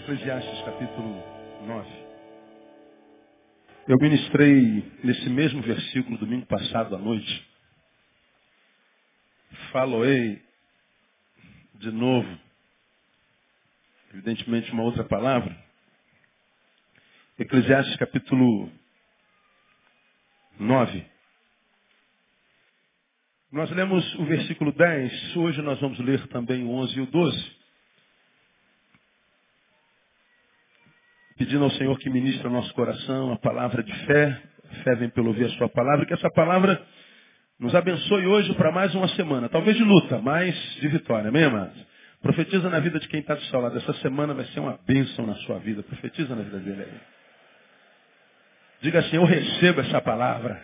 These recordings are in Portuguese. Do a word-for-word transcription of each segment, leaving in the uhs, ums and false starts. Eclesiastes capítulo nove. Eu ministrei nesse mesmo versículo domingo passado à noite. Faloei de novo, evidentemente uma outra palavra. Eclesiastes capítulo nove. Nós lemos o versículo dez, hoje nós vamos ler também o onze e o doze. Pedindo ao Senhor que ministre ao nosso coração a palavra de fé. A fé vem pelo ouvir a sua palavra. Que essa palavra nos abençoe hoje para mais uma semana. Talvez de luta, mas de vitória. Amém, amados? Profetiza na vida de quem está do seu lado. Essa semana vai ser uma bênção na sua vida. Profetiza na vida dele aí. Diga assim, eu recebo essa palavra.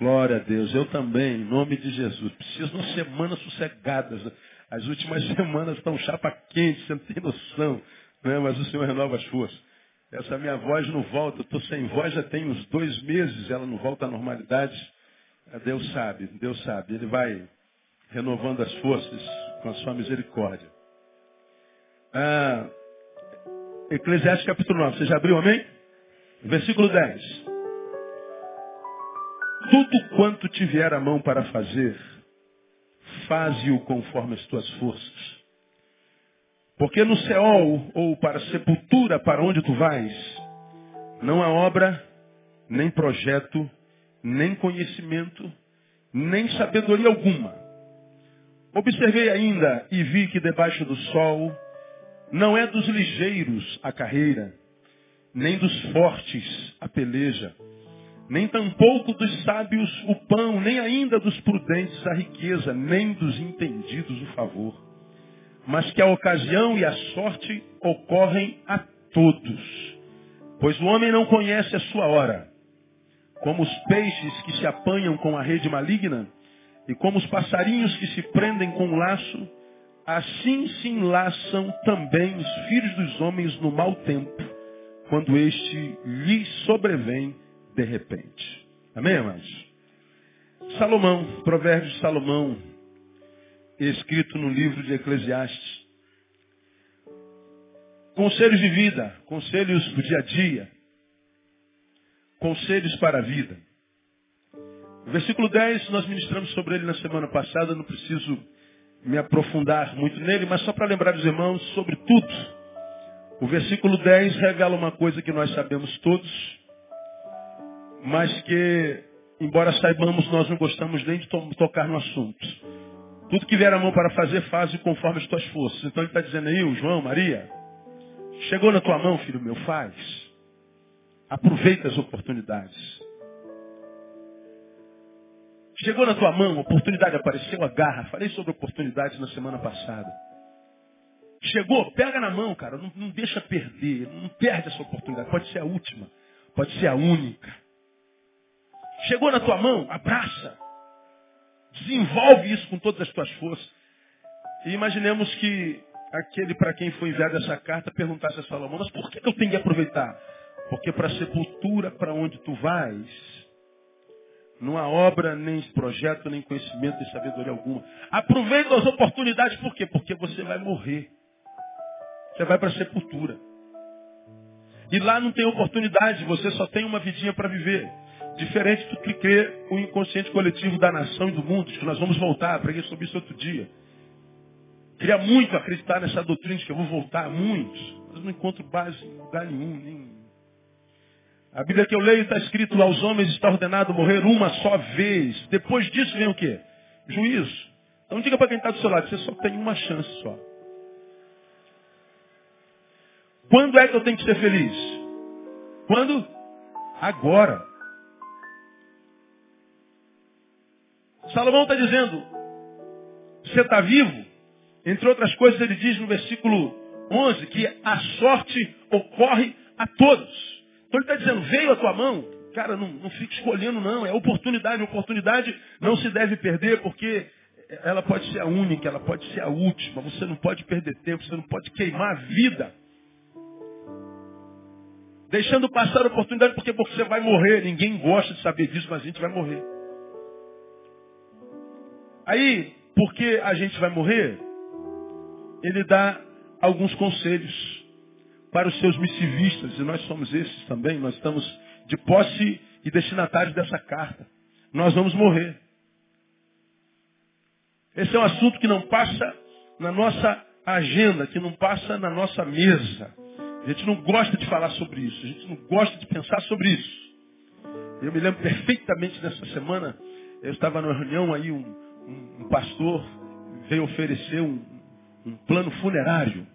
Glória a Deus. Eu também, em nome de Jesus. Preciso de uma semana sossegada. As últimas semanas estão chapa quente, você não tem noção. Né? Mas o Senhor renova as forças. Essa minha voz não volta, eu estou sem voz já tem uns dois meses, ela não volta à normalidade. Deus sabe, Deus sabe. Ele vai renovando as forças com a sua misericórdia. Ah, Eclesiastes capítulo nove, você já abriu, amém? Versículo dez. Tudo quanto tiver a mão para fazer, faze-o conforme as tuas forças. Porque no Seol, ou para a sepultura, para onde tu vais, não há obra, nem projeto, nem conhecimento, nem sabedoria alguma. Observei ainda e vi que debaixo do sol não é dos ligeiros a carreira, nem dos fortes a peleja, nem tampouco dos sábios o pão, nem ainda dos prudentes a riqueza, nem dos entendidos o favor. Mas que a ocasião e a sorte ocorrem a todos. Pois o homem não conhece a sua hora. Como os peixes que se apanham com a rede maligna, e como os passarinhos que se prendem com o laço, assim se enlaçam também os filhos dos homens no mau tempo, quando este lhes sobrevém de repente. Amém, amados? Salomão, provérbios de Salomão, escrito no livro de Eclesiastes. Conselhos de vida, conselhos do dia a dia, conselhos para a vida. O versículo dez, nós ministramos sobre ele na semana passada, não preciso me aprofundar muito nele, mas só para lembrar os irmãos, sobretudo, o versículo dez revela uma coisa que nós sabemos todos, mas que, embora saibamos, nós não gostamos nem de to- tocar no assunto. Tudo que vier a mão para fazer, faz conforme as tuas forças. Então ele está dizendo aí, João, Maria, chegou na tua mão, filho meu, faz. Aproveita as oportunidades. Chegou na tua mão, a oportunidade apareceu, agarra. Falei sobre oportunidades na semana passada. Chegou, pega na mão, cara, não, não deixa perder, não perde essa oportunidade. Pode ser a última, pode ser a única. Chegou na tua mão, abraça. Desenvolve isso com todas as tuas forças. E imaginemos que aquele para quem foi enviada essa carta perguntasse a Salomão, mas por que eu tenho que aproveitar? Porque para a sepultura, para onde tu vais, não há obra, nem projeto, nem conhecimento, nem sabedoria alguma. Aproveita as oportunidades, por quê? Porque você vai morrer. Você vai para a sepultura. E lá não tem oportunidade, você só tem uma vidinha para viver. Diferente do que crê o inconsciente coletivo da nação e do mundo, que nós vamos voltar, preguei sobre isso outro dia. Queria muito acreditar nessa doutrina de que eu vou voltar, muitos, mas não encontro base em lugar nenhum. Nem... A Bíblia que eu leio está escrito lá, aos homens está ordenado morrer uma só vez. Depois disso vem o quê? Juízo. Então diga para quem está do seu lado, você só tem uma chance só. Quando é que eu tenho que ser feliz? Quando? Agora. Salomão está dizendo, você está vivo? Entre outras coisas, ele diz no versículo onze, que a sorte ocorre a todos. Então ele está dizendo, veio a tua mão, cara, não, não fique escolhendo não, é oportunidade, oportunidade não se deve perder, porque ela pode ser a única, ela pode ser a última, você não pode perder tempo, você não pode queimar a vida. Deixando passar a oportunidade, porque você vai morrer, ninguém gosta de saber disso, mas a gente vai morrer. Aí, porque a gente vai morrer, ele dá alguns conselhos. para os seus missivistas, e nós somos esses também, nós estamos de posse e destinatários dessa carta. Nós vamos morrer. Esse é um assunto que não passa na nossa agenda, que não passa na nossa mesa. A gente não gosta de falar sobre isso, a gente não gosta de pensar sobre isso. Eu me lembro perfeitamente dessa semana, eu estava numa reunião aí, um, um, um pastor veio oferecer um, um plano funerário.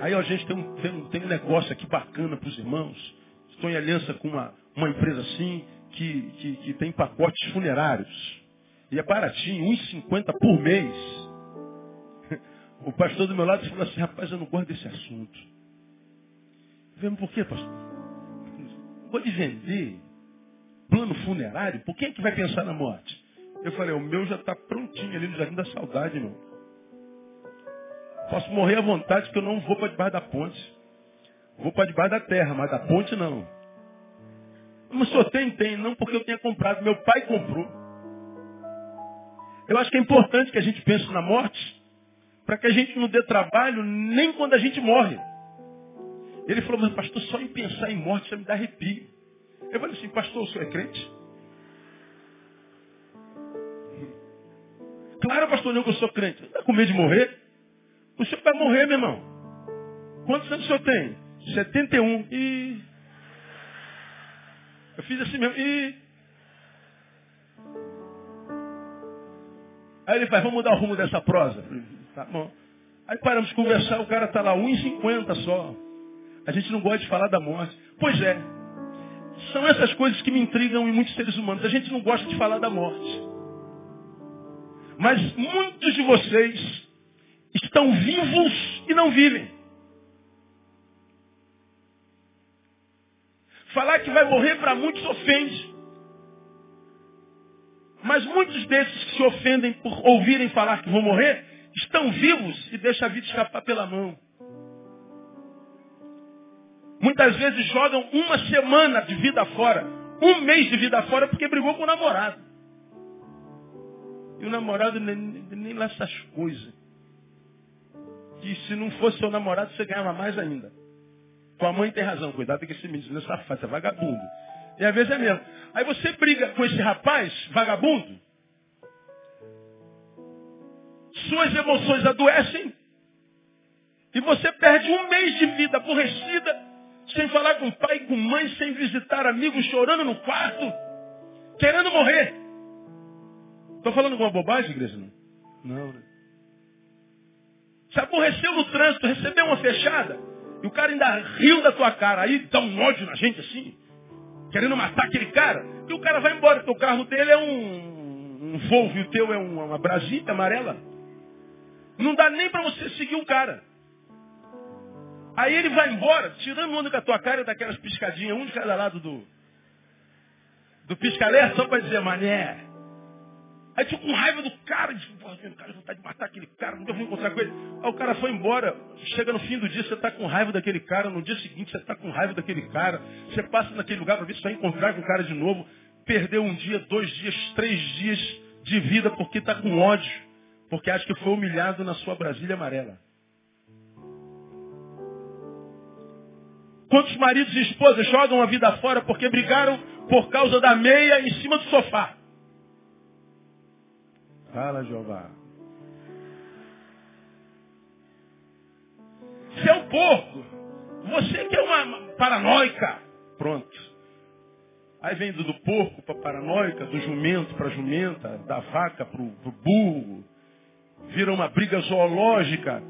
Aí a gente tem um, tem um, tem um negócio aqui bacana para os irmãos. Estou em aliança com uma, uma empresa assim, que, que, que tem pacotes funerários. E é baratinho, um real e cinquenta por mês. O pastor do meu lado falou assim, rapaz, eu não gosto desse assunto. Vemos por quê, pastor? Vou de vender plano funerário? Por quem é que vai pensar na morte? Eu falei, o meu já está prontinho ali no Jardim da Saudade, irmão. Posso morrer à vontade, porque eu não vou para debaixo da ponte. Vou para debaixo da terra, mas da ponte não. Mas só tem, tem, não porque eu tenha comprado. Meu pai comprou. Eu acho que é importante que a gente pense na morte, para que a gente não dê trabalho nem quando a gente morre. Ele falou, mas pastor, só em pensar em morte já me dá arrepio. Eu falei assim, pastor, o senhor é crente? Claro, pastor, não que eu sou crente. Não dá com medo de morrer? O senhor vai morrer, meu irmão. Quantos anos o senhor tem? setenta e um. E eu fiz assim mesmo. E aí ele faz, vamos mudar o rumo dessa prosa. Tá bom. Aí paramos de conversar, o cara está lá, um real e cinquenta só. A gente não gosta de falar da morte. Pois é. São essas coisas que me intrigam em muitos seres humanos. A gente não gosta de falar da morte. Mas muitos de vocês estão vivos e não vivem. Falar que vai morrer para muitos ofende. Mas muitos desses que se ofendem por ouvirem falar que vão morrer, estão vivos e deixam a vida escapar pela mão. Muitas vezes jogam uma semana de vida fora, um mês de vida fora, porque brigou com o namorado. E o namorado nem, nem lá essas coisas. Que se não fosse seu namorado, você ganhava mais ainda. Tua mãe tem razão, cuidado que esse menino é safado, é vagabundo. E às vezes é mesmo. Aí você briga com esse rapaz, vagabundo, suas emoções adoecem, e você perde um mês de vida aborrecida, sem falar com pai, com mãe, sem visitar amigos, chorando no quarto, querendo morrer. Estou falando alguma bobagem, igreja? Não, não, né? Se aborreceu no trânsito, recebeu uma fechada, e o cara ainda riu da tua cara, aí dá um ódio na gente assim, querendo matar aquele cara, e o cara vai embora, porque o carro dele é um, um Volvo, e o teu é um, uma Brasília amarela. Não dá nem para você seguir o cara. Aí ele vai embora, tirando onda com a tua cara, daquelas piscadinhas, um de cada lado do, do pisca-alerta, só para dizer, mané. Aí tipo com raiva do cara, disse, cara, vontade de matar aquele cara, nunca vou encontrar com ele. Aí o cara foi embora, chega no fim do dia, você está com raiva daquele cara, no dia seguinte você está com raiva daquele cara, você passa naquele lugar para ver se vai encontrar com o cara de novo, perdeu um dia, dois dias, três dias de vida porque está com ódio, porque acha que foi humilhado na sua Brasília amarela. Quantos maridos e esposas jogam a vida fora porque brigaram por causa da meia em cima do sofá? Fala, Jeová. Seu porco, você que é uma paranoica. Pronto. Aí vem do, do porco para paranoica, do jumento para jumenta, da vaca para o burro. Vira uma briga zoológica.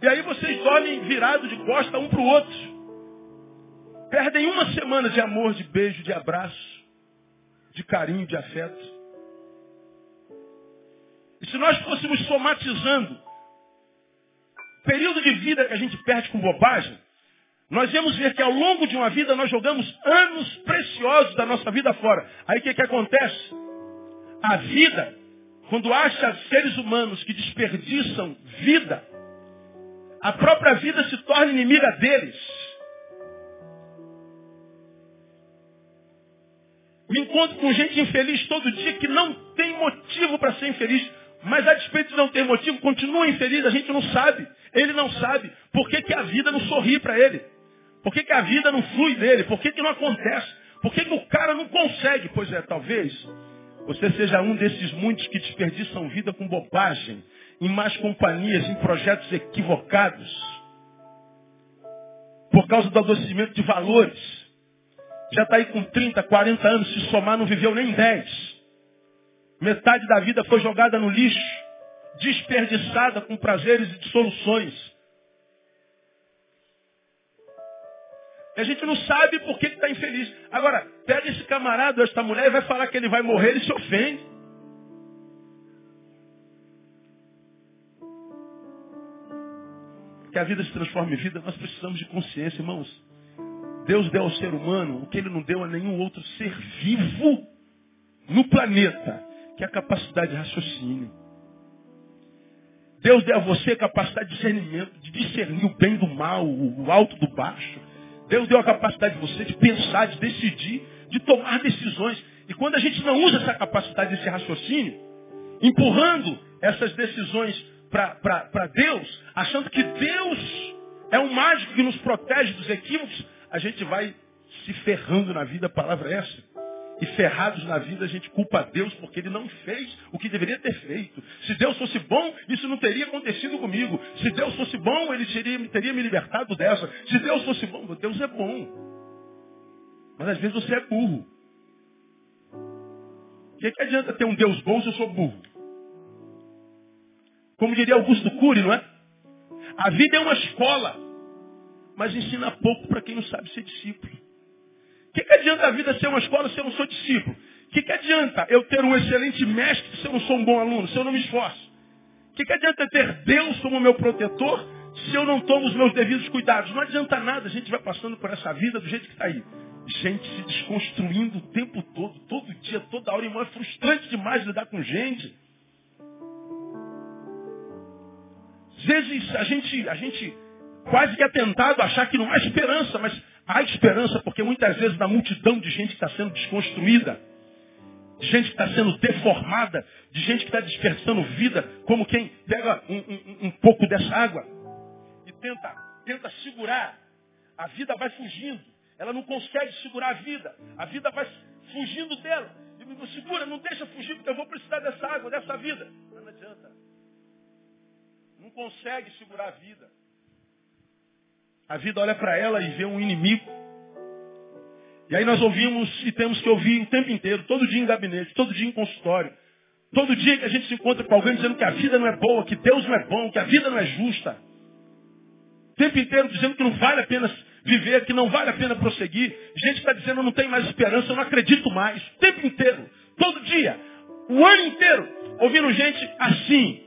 E aí vocês dormem virado de costa um para o outro. Perdem uma semana de amor, de beijo, de abraço, de carinho, de afeto. E se nós fôssemos somatizando o período de vida que a gente perde com bobagem, nós íamos ver que ao longo de uma vida nós jogamos anos preciosos da nossa vida fora. Aí o que, que acontece? A vida, quando acha seres humanos que desperdiçam vida, a própria vida se torna inimiga deles. Me encontro com gente infeliz todo dia que não tem motivo para ser infeliz. Mas a despeito de não ter motivo, continua infeliz, a gente não sabe. Ele não sabe. Por que que a vida não sorri para ele? Por que que a vida não flui dele? Por que que não acontece? Por que que o cara não consegue? Pois é, talvez você seja um desses muitos que desperdiçam vida com bobagem, em más companhias, em projetos equivocados, por causa do adoecimento de valores. Já está aí com trinta, quarenta anos, se somar não viveu nem dez. Metade da vida foi jogada no lixo, desperdiçada com prazeres e dissoluções. E a gente não sabe por que está infeliz. Agora, pega esse camarada ou esta mulher e vai falar que ele vai morrer, ele se ofende. Que a vida se transforme em vida, nós precisamos de consciência, irmãos. Deus deu ao ser humano o que ele não deu a nenhum outro ser vivo no planeta, que é a capacidade de raciocínio. Deus deu a você a capacidade de discernimento, de discernir o bem do mal, o alto do baixo. Deus deu a capacidade de você de pensar, de decidir, de tomar decisões. E quando a gente não usa essa capacidade, esse raciocínio, empurrando essas decisões para Deus, achando que Deus é um mágico que nos protege dos equívocos, a gente vai se ferrando na vida, a palavra é essa. E ferrados na vida, a gente culpa Deus porque ele não fez o que deveria ter feito. Se Deus fosse bom, isso não teria acontecido comigo. Se Deus fosse bom, ele teria, teria me libertado dessa. Se Deus fosse bom, Deus é bom. Mas às vezes você é burro. O que, que adianta ter um Deus bom se eu sou burro? Como diria Augusto Cury, não é? A vida é uma escola, mas ensina pouco para quem não sabe ser discípulo. O que, que adianta a vida ser uma escola se eu não sou discípulo? O que, que adianta eu ter um excelente mestre se eu não sou um bom aluno, se eu não me esforço? O que, que adianta ter Deus como meu protetor se eu não tomo os meus devidos cuidados? Não adianta nada, a gente vai passando por essa vida do jeito que está aí. Gente se desconstruindo o tempo todo, todo dia, toda hora, irmão, é frustrante demais lidar com gente. Às vezes a gente, a gente quase que é tentado a achar que não há esperança, mas há esperança porque muitas vezes na multidão de gente que está sendo desconstruída, de gente que está sendo deformada, de gente que está desperdiçando vida, como quem pega um, um, um pouco dessa água e tenta, tenta segurar, a vida vai fugindo, ela não consegue segurar a vida, a vida vai fugindo dela, e não segura, não deixa fugir porque eu vou precisar dessa água, dessa vida. Não adianta. Não consegue segurar a vida. A vida olha para ela e vê um inimigo. E aí nós ouvimos e temos que ouvir o tempo inteiro, todo dia em gabinete, todo dia em consultório. Todo dia que a gente se encontra com alguém dizendo que a vida não é boa, que Deus não é bom, que a vida não é justa. O tempo inteiro dizendo que não vale a pena viver, que não vale a pena prosseguir. Gente que está dizendo, eu não tenho mais esperança, eu não acredito mais. O tempo inteiro, todo dia, o ano inteiro, ouvindo gente assim.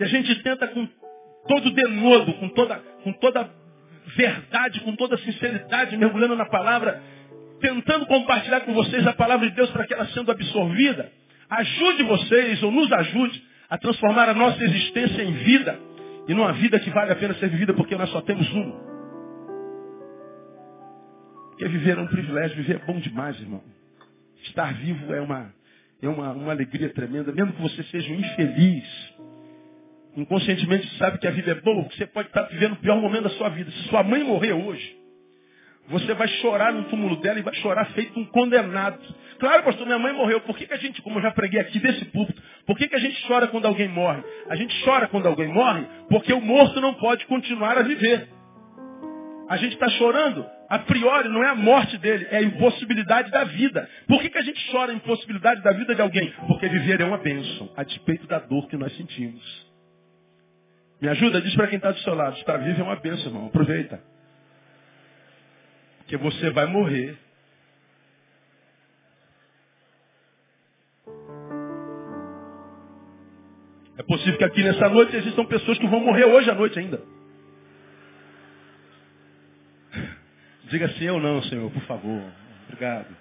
E a gente tenta com todo denodo, com toda, com toda verdade, com toda sinceridade, mergulhando na palavra, tentando compartilhar com vocês a palavra de Deus para que ela sendo absorvida, ajude vocês, ou nos ajude, a transformar a nossa existência em vida, e numa vida que vale a pena ser vivida, porque nós só temos uma. Porque viver é um privilégio, viver é bom demais, irmão. Estar vivo é uma, é uma, uma alegria tremenda, mesmo que você seja um infeliz. Inconscientemente você sabe que a vida é boa, que você pode estar vivendo o pior momento da sua vida. Se sua mãe morrer hoje, você vai chorar no túmulo dela e vai chorar feito um condenado. Claro, pastor, minha mãe morreu. Por que que a gente, como eu já preguei aqui desse púlpito, por que que a gente chora quando alguém morre? A gente chora quando alguém morre porque o morto não pode continuar a viver. A gente está chorando, a priori, não é a morte dele, é a impossibilidade da vida. Por que que a gente chora a impossibilidade da vida de alguém? Porque viver é uma bênção, a despeito da dor que nós sentimos. Me ajuda? Diz para quem está do seu lado. Estar vivo é uma bênção, irmão. Aproveita. Porque você vai morrer. É possível que aqui nessa noite existam pessoas que vão morrer hoje à noite ainda. Diga assim, eu não, Senhor, por favor. Obrigado.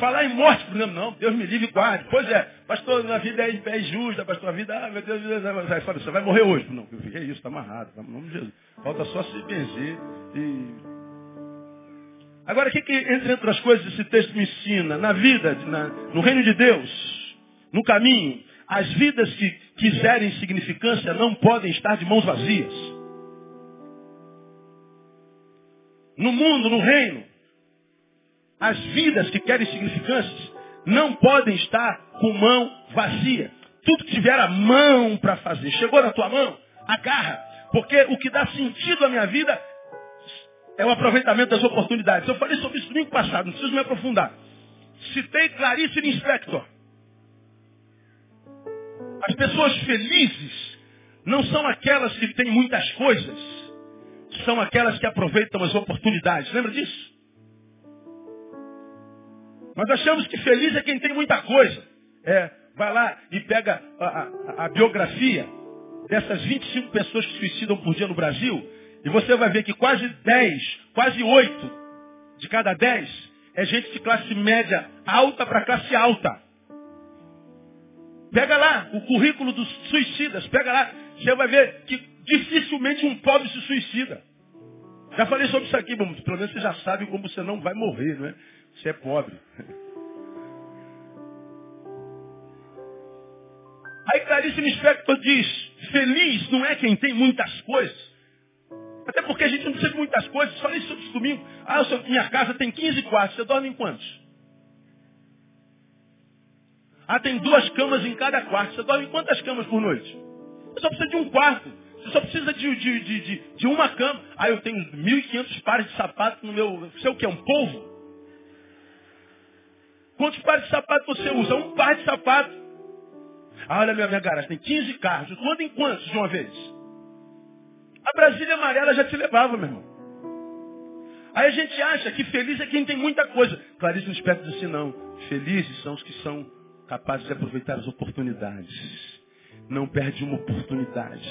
Falar em morte, por exemplo, não, Deus me livre e guarde. Pois é, pastor, minha vida é, é injusta, pastor, a vida, ah, meu Deus, aí fala, você vai morrer hoje. Não, eu fiquei isso, está amarrado, tá, no nome de Jesus. Falta só se benzer e Agora, o que, que, entre outras coisas, esse texto me ensina? Na vida, na, no reino de Deus, no caminho, as vidas que quiserem significância não podem estar de mãos vazias. No mundo, no reino, as vidas que querem significância não podem estar com mão vazia. Tudo que tiver a mão para fazer, chegou na tua mão, agarra. Porque o que dá sentido à minha vida é o aproveitamento das oportunidades. Eu falei sobre isso domingo passado, não preciso me aprofundar. Citei Clarice Lispector. As pessoas felizes não são aquelas que têm muitas coisas, são aquelas que aproveitam as oportunidades. Lembra disso? Nós achamos que feliz é quem tem muita coisa. É, vai lá e pega a, a, a biografia dessas vinte e cinco pessoas que se suicidam por dia no Brasil. E você vai ver que quase dez, quase oito de cada dez é gente de classe média alta para classe alta. Pega lá o currículo dos suicidas, pega lá, você vai ver que dificilmente um pobre se suicida. Já falei sobre isso aqui, mas pelo menos você já sabe como você não vai morrer, não é? Você é pobre. Aí Clarice Lispector diz, feliz não é quem tem muitas coisas. Até porque a gente não precisa de muitas coisas. Falei isso sobre domingo. Ah, minha casa tem quinze quartos. Você dorme em quantos? Ah, tem duas camas em cada quarto. Você dorme em quantas camas por noite? Você só precisa de um quarto. Você só precisa de, de, de, de, de uma cama. Ah, eu tenho mil e quinhentos pares de sapatos no meu... Sei o que é, um polvo? Quantos pares de sapato você usa? Um par de sapato. Ah, olha a minha, minha garagem. Tem quinze carros. Eu ando em quantos de uma vez? A Brasília amarela já te levava, meu irmão. Aí a gente acha que feliz é quem tem muita coisa. Clarice Lispector disse não. Felizes são os que são capazes de aproveitar as oportunidades. Não perde uma oportunidade.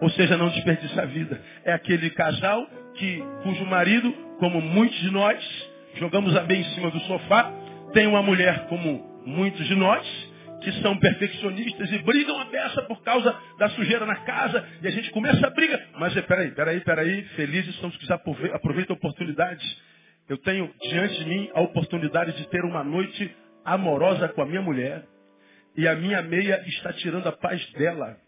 Ou seja, não desperdiça a vida. É aquele casal que, cujo marido, como muitos de nós, jogamos a bem em cima do sofá, tem uma mulher como muitos de nós, que são perfeccionistas e brigam a beça por causa da sujeira na casa, e a gente começa a briga. Mas peraí, peraí, peraí, felizes são os que aproveitam oportunidades. Eu tenho diante de mim a oportunidade de ter uma noite amorosa com a minha mulher, e a minha meia está tirando a paz dela.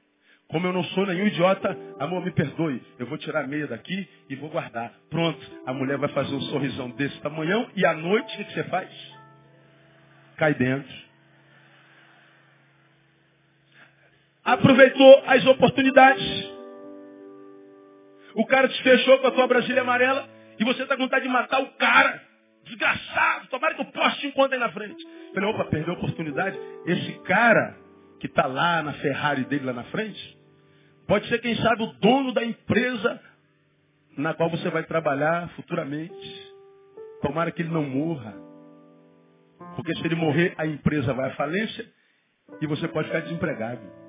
Como eu não sou nenhum idiota, amor, me perdoe. Eu vou tirar a meia daqui e vou guardar. Pronto, a mulher vai fazer um sorrisão desse tamanhão, e à noite, o que você faz? Cai dentro. Aproveitou as oportunidades. O cara te fechou com a tua Brasília amarela e você está com vontade de matar o cara. Desgraçado. Tomara que o poste te encontre aí na frente. Eu falei, opa, perdeu a oportunidade. Esse cara que está lá na Ferrari dele lá na frente, pode ser, quem sabe, o dono da empresa na qual você vai trabalhar futuramente. Tomara que ele não morra. Porque se ele morrer, a empresa vai à falência e você pode ficar desempregado.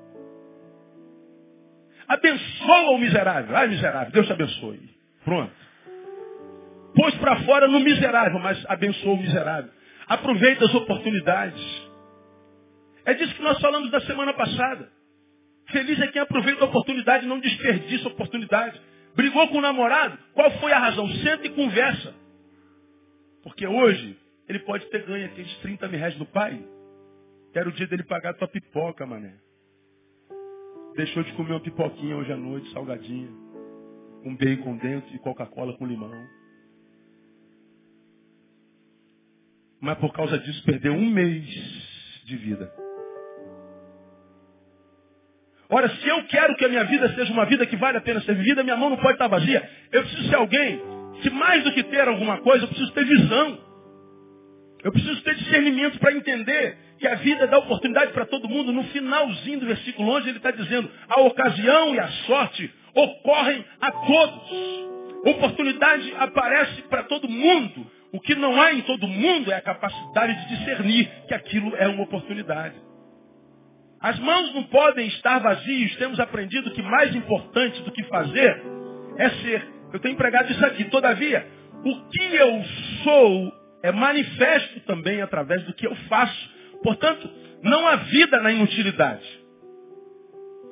Abençoa o miserável. Ai, miserável, Deus te abençoe. Pronto. Pôs para fora no miserável, mas abençoa o miserável. Aproveita as oportunidades. É disso que nós falamos na semana passada. Feliz é quem aproveita a oportunidade, não desperdiça a oportunidade. Brigou com o namorado? Qual foi a razão? Senta e conversa. Porque hoje ele pode ter ganho aqueles trinta mil reais do pai. Era o dia dele pagar a tua pipoca, mané. Deixou de comer uma pipoquinha hoje à noite, salgadinha, um bacon dentro e Coca-Cola com limão. Mas por causa disso perdeu um mês de vida. Ora, se eu quero que a minha vida seja uma vida que vale a pena ser vivida, minha mão não pode estar vazia. Eu preciso ser alguém que, mais do que ter alguma coisa, eu preciso ter visão. Eu preciso ter discernimento para entender que a vida dá oportunidade para todo mundo. No finalzinho do versículo onze, ele está dizendo, a ocasião e a sorte ocorrem a todos. Oportunidade aparece para todo mundo. O que não há em todo mundo é a capacidade de discernir que aquilo é uma oportunidade. As mãos não podem estar vazias. Temos aprendido que mais importante do que fazer é ser. Eu tenho empregado isso aqui. Todavia, o que eu sou é manifesto também através do que eu faço. Portanto, não há vida na inutilidade.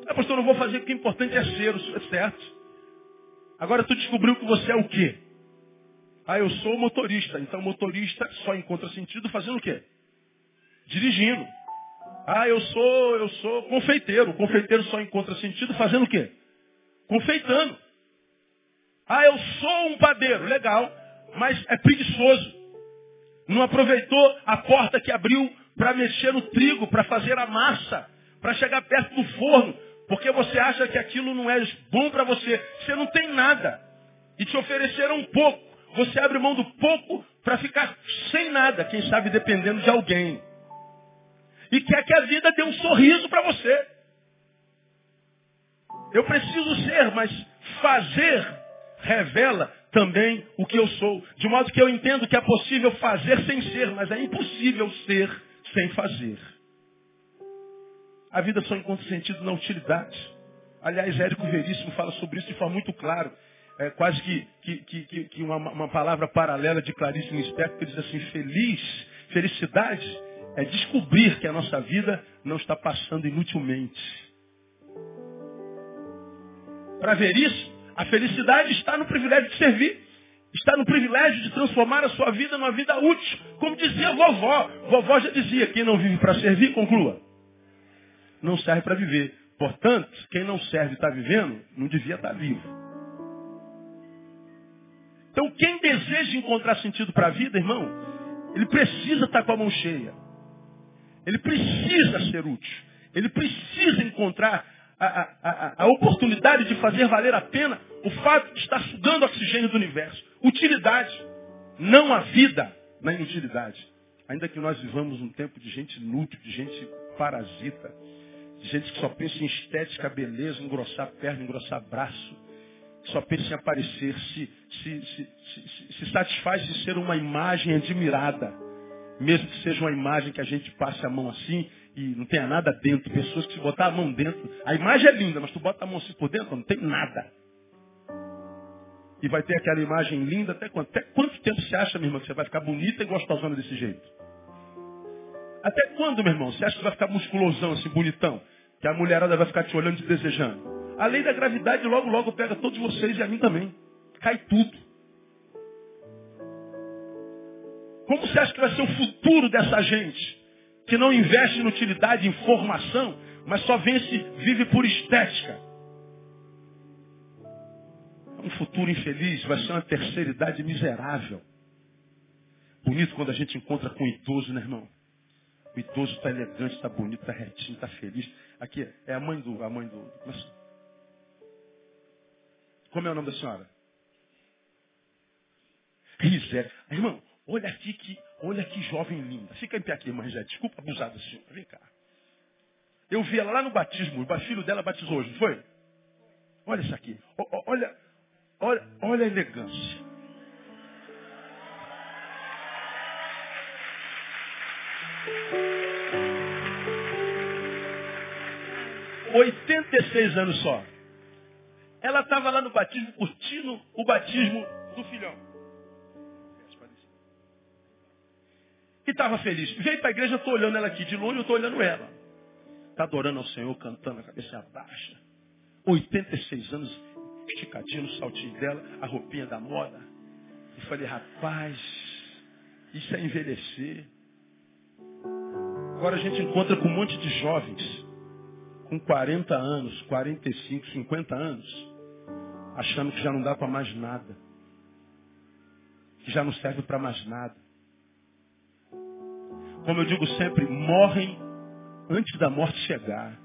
Ah, pastor, eu não vou fazer porque o importante é ser, é certo. Agora tu descobriu que você é o quê? Ah, eu sou motorista. Então motorista só encontra sentido fazendo o quê? Dirigindo. Ah, eu sou, eu sou confeiteiro. Confeiteiro só encontra sentido fazendo o quê? Confeitando. Ah, eu sou um padeiro. Legal, mas é preguiçoso. Não aproveitou a porta que abriu para mexer no trigo, para fazer a massa, para chegar perto do forno, porque você acha que aquilo não é bom para você. Você não tem nada. E te ofereceram pouco. Você abre mão do pouco para ficar sem nada, quem sabe dependendo de alguém. E quer que a vida dê um sorriso para você. Eu preciso ser, mas fazer revela também o que eu sou. De modo que eu entendo que é possível fazer sem ser, mas é impossível ser sem fazer. A vida só encontra sentido na utilidade. Aliás, Érico Veríssimo fala sobre isso de forma muito clara. É quase que, que, que, que uma, uma palavra paralela de Clarice Lispector, que diz assim: feliz, felicidade é descobrir que a nossa vida não está passando inutilmente. Para ver isso, a felicidade está no privilégio de servir, está no privilégio de transformar a sua vida numa vida útil. Como dizia a vovó, vovó já dizia: quem não vive para servir, conclua, não serve para viver. Portanto, quem não serve e está vivendo, não devia estar vivo. Então, quem deseja encontrar sentido para a vida, irmão, ele precisa estar com a mão cheia. Ele precisa ser útil. Ele precisa encontrar a, a, a, a oportunidade de fazer valer a pena o fato de estar sugando oxigênio do universo. Utilidade. Não a vida na inutilidade. Ainda que nós vivamos um tempo de gente inútil, de gente parasita, de gente que só pensa em estética, beleza, engrossar perna, engrossar braço, que só pensa em aparecer, se, se, se, se, se satisfaz de ser uma imagem admirada, mesmo que seja uma imagem que a gente passe a mão assim e não tenha nada dentro. Pessoas que se botar a mão dentro, a imagem é linda, mas tu bota a mão assim por dentro, não tem nada. E vai ter aquela imagem linda até quanto? Até quanto tempo você acha, minha irmã, que você vai ficar bonita e gostosona desse jeito? Até quando, meu irmão? Você acha que vai ficar musculosão, assim, bonitão? Que a mulherada vai ficar te olhando e te desejando? A lei da gravidade logo, logo pega todos vocês e a mim também. Cai tudo. Como você acha que vai ser o futuro dessa gente? Que não investe em utilidade, em formação, mas só vence, vive por estética. Um futuro infeliz, vai ser uma terceira idade miserável. Bonito quando a gente encontra com o idoso, né, irmão? O idoso está elegante, está bonito, está retinho, está feliz. Aqui é a mãe do... A mãe do mas, como é o nome da senhora? Rizé. Irmão, olha aqui que, olha que jovem linda. Fica em pé aqui, irmã Rizé. Desculpa abusar da senhora. Vem cá. Eu vi ela lá no batismo. O filho dela batizou hoje, não foi? Olha isso aqui. O, o, olha, olha, olha a elegância. oitenta e seis anos só. Ela estava lá no batismo, curtindo o batismo do filhão. E estava feliz. Veio para a igreja, eu estou olhando ela aqui de longe, eu estou olhando ela. Está adorando ao Senhor, cantando, a cabeça abaixa. oitenta e seis anos, esticadinho no saltinho dela, a roupinha da moda. E falei, rapaz, isso é envelhecer. Agora a gente encontra com um monte de jovens com quarenta anos, quarenta e cinco, cinquenta anos, achando que já não dá para mais nada, que já não serve para mais nada. Como eu digo sempre, morrem antes da morte chegar.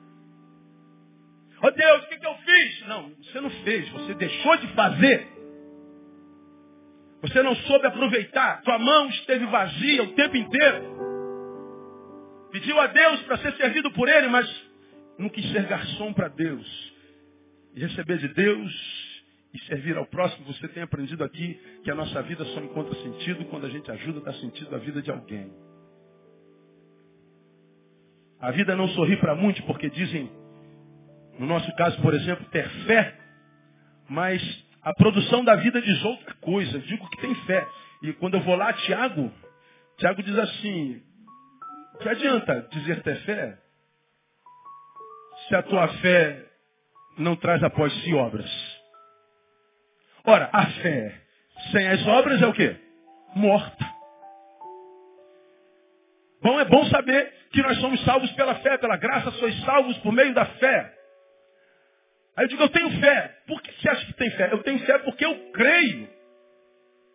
Oh Deus, o que, que eu fiz? Não, você não fez, você deixou de fazer. Você não soube aproveitar, tua mão esteve vazia o tempo inteiro. Pediu a Deus para ser servido por Ele, mas não quis ser garçom para Deus. E receber de Deus e servir ao próximo. Você tem aprendido aqui que a nossa vida só encontra sentido quando a gente ajuda a dar sentido à vida de alguém. A vida não sorri para muitos porque dizem, no nosso caso, por exemplo, ter fé, mas a produção da vida diz outra coisa. Eu digo que tem fé. E quando eu vou lá, Tiago, Tiago diz assim, que adianta dizer ter fé? Se a tua fé não traz após si obras. Ora, a fé Sem as obras é o quê? Morta. Bom, é bom saber que nós somos salvos pela fé, pela graça, sois salvos por meio da fé. Aí eu digo, eu tenho fé. Por que você acha que tem fé? Eu tenho fé porque eu creio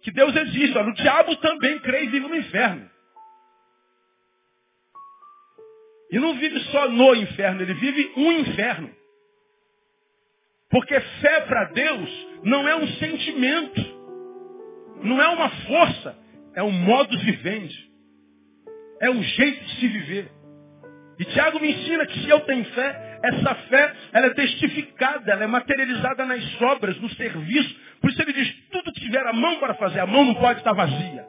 que Deus existe. Olha, o diabo também crê e vive no inferno. E não vive só no inferno, ele vive um inferno. Porque fé para Deus não é um sentimento, não é uma força, é um modus vivendi. É um jeito de se viver. E Tiago me ensina que se eu tenho fé, essa fé ela é testificada, ela é materializada nas obras, no serviço. Por isso ele diz, tudo que tiver a mão para fazer, a mão não pode estar vazia.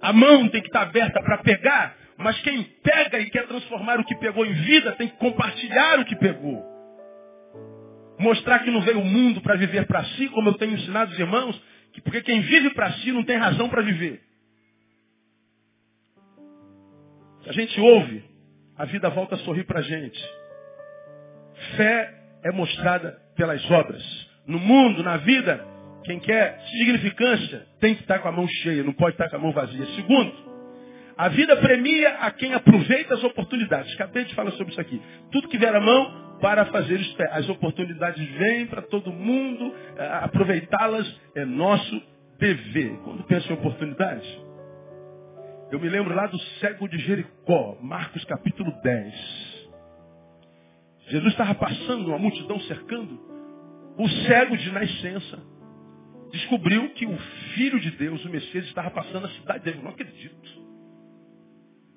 A mão tem que estar aberta para pegar, mas quem pega e quer transformar o que pegou em vida, tem que compartilhar o que pegou. Mostrar que não veio o mundo para viver para si, como eu tenho ensinado os irmãos, que porque quem vive para si não tem razão para viver. Se a gente ouve, a vida volta a sorrir para a gente. Fé é mostrada pelas obras. No mundo, na vida, quem quer significância tem que estar com a mão cheia, não pode estar com a mão vazia. Segundo, a vida premia a quem aproveita as oportunidades. Acabei de falar sobre isso aqui. Tudo que vier à mão para fazer os pés. As oportunidades vêm para todo mundo, aproveitá-las é nosso dever. Quando penso em oportunidades, eu me lembro lá do cego de Jericó, Marcos capítulo dez. Jesus estava passando, uma multidão cercando. O cego de nascença descobriu que o Filho de Deus, o Messias, estava passando na cidade dele. Eu não acredito.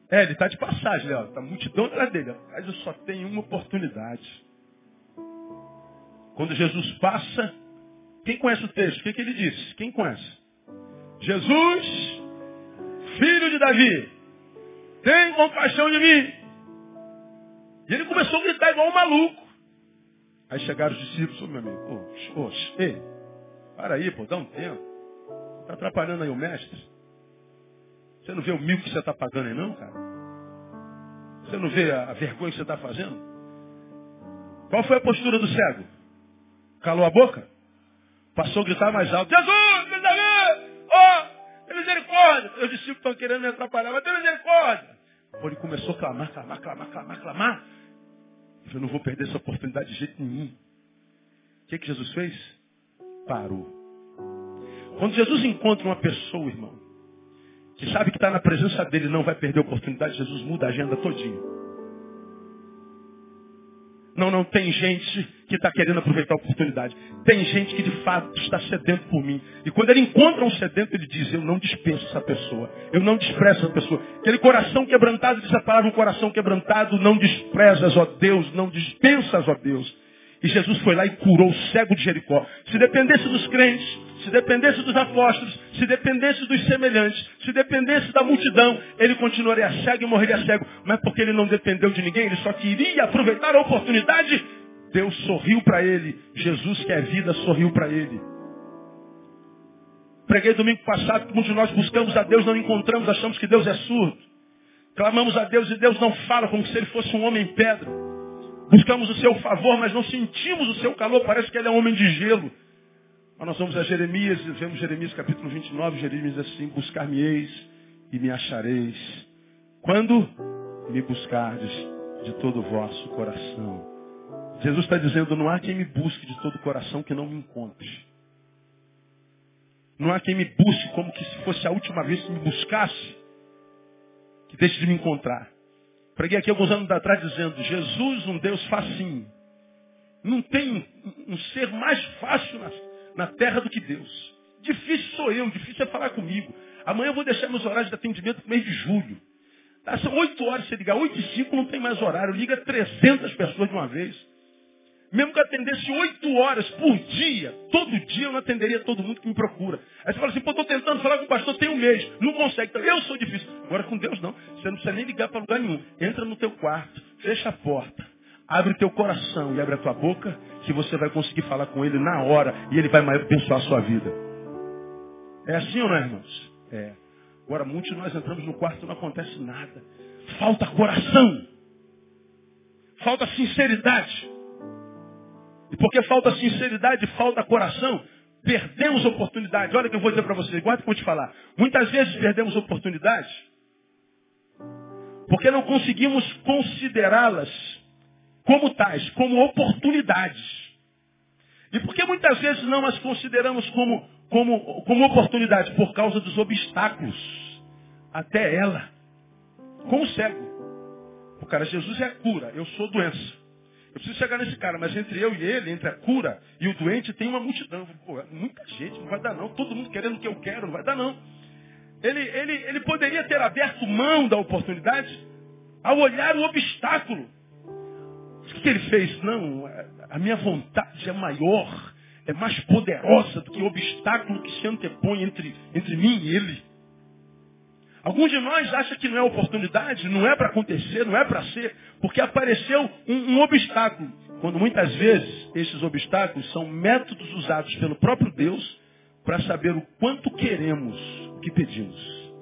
É, ele está de passagem, né? A multidão era dele. Mas eu só tenho uma oportunidade. Quando Jesus passa, quem conhece o texto? O que, que ele disse? Quem conhece? Jesus... Filho de Davi, tem compaixão de mim. E ele começou a gritar igual um maluco. Aí chegaram os discípulos, meu amigo, oxe, oxe, ei, para aí, pô, dá um tempo. Está atrapalhando aí o mestre. Você não vê o mico que você está pagando aí não, cara? Você não vê a, a vergonha que você está fazendo? Qual foi a postura do cego? Calou a boca? Passou a gritar mais alto. Jesus, filho de Davi, ó! Oh! Tem misericórdia. Os discípulos estão querendo me atrapalhar, mas tem misericórdia. Pô, ele começou a clamar, clamar, clamar, clamar, clamar. Eu não vou perder essa oportunidade de jeito nenhum. O que, que Jesus fez? Parou. Quando Jesus encontra uma pessoa, irmão, que sabe que está na presença dele e não vai perder a oportunidade, Jesus muda a agenda todinha. Não, não, tem gente que está querendo aproveitar a oportunidade. Tem gente que de fato está sedento por mim. E quando ele encontra um sedento, ele diz, eu não dispenso essa pessoa. Eu não desprezo essa pessoa. Aquele coração quebrantado, diz a palavra, um coração quebrantado, não desprezas, ó Deus, não dispensas, ó Deus. E Jesus foi lá e curou o cego de Jericó. Se dependesse dos crentes, se dependesse dos apóstolos, se dependesse dos semelhantes, se dependesse da multidão, ele continuaria cego e morreria cego. Mas porque ele não dependeu de ninguém, ele só queria aproveitar a oportunidade. Deus sorriu para ele. Jesus, que é vida, sorriu para ele. Preguei domingo passado, que muitos de nós buscamos a Deus, não encontramos, achamos que Deus é surdo. Clamamos a Deus e Deus não fala, como se ele fosse um homem pedra. Buscamos o seu favor, mas não sentimos o seu calor. Parece que ele é um homem de gelo. Mas nós vamos a Jeremias, e vemos Jeremias capítulo vinte e nove, Jeremias diz assim, buscar-me-eis e me achareis, quando me buscardes de todo o vosso coração. Jesus está dizendo, não há quem me busque de todo o coração que não me encontre. Não há quem me busque como que se fosse a última vez que me buscasse, que deixe de me encontrar. Preguei aqui alguns anos atrás dizendo, Jesus, um Deus facinho. Não tem um ser mais fácil na, na terra do que Deus. Difícil sou eu, difícil é falar comigo. Amanhã eu vou deixar meus horários de atendimento para o mês de julho. Tá, são oito horas, você ligar oito e cinco, não tem mais horário. Liga trezentas pessoas de uma vez. Mesmo que eu atendesse oito horas por dia, todo dia eu não atenderia todo mundo que me procura. Aí você fala assim, pô, estou tentando falar com o pastor tem um mês, não consegue, então, eu sou difícil. Agora com Deus não, você não precisa nem ligar para lugar nenhum. Entra no teu quarto, fecha a porta, abre o teu coração e abre a tua boca, que você vai conseguir falar com ele na hora e ele vai abençoar a sua vida. É assim ou não é, irmãos? É. Agora muitos de nós entramos no quarto e não acontece nada. Falta coração. Falta sinceridade. E porque falta sinceridade, falta coração, perdemos oportunidade. Olha o que eu vou dizer para vocês, guarda o que eu vou te falar. Muitas vezes perdemos oportunidades porque não conseguimos considerá-las como tais, como oportunidades. E por que muitas vezes não as consideramos como, como, como oportunidades? Por causa dos obstáculos até ela. Como o cego. O cara, Jesus é a cura, eu sou doença. Eu preciso chegar nesse cara, mas entre eu e ele, entre a cura e o doente, tem uma multidão. Pô, muita gente, não vai dar não. Todo mundo querendo o que eu quero, não vai dar não. Ele, ele, ele poderia ter aberto mão da oportunidade ao olhar o obstáculo. O que ele fez? Não, a minha vontade é maior, é mais poderosa do que o obstáculo que se antepõe entre, entre mim e ele. Alguns de nós acham que não é oportunidade, não é para acontecer, não é para ser, porque apareceu um, um obstáculo. Quando muitas vezes esses obstáculos são métodos usados pelo próprio Deus para saber o quanto queremos o que pedimos.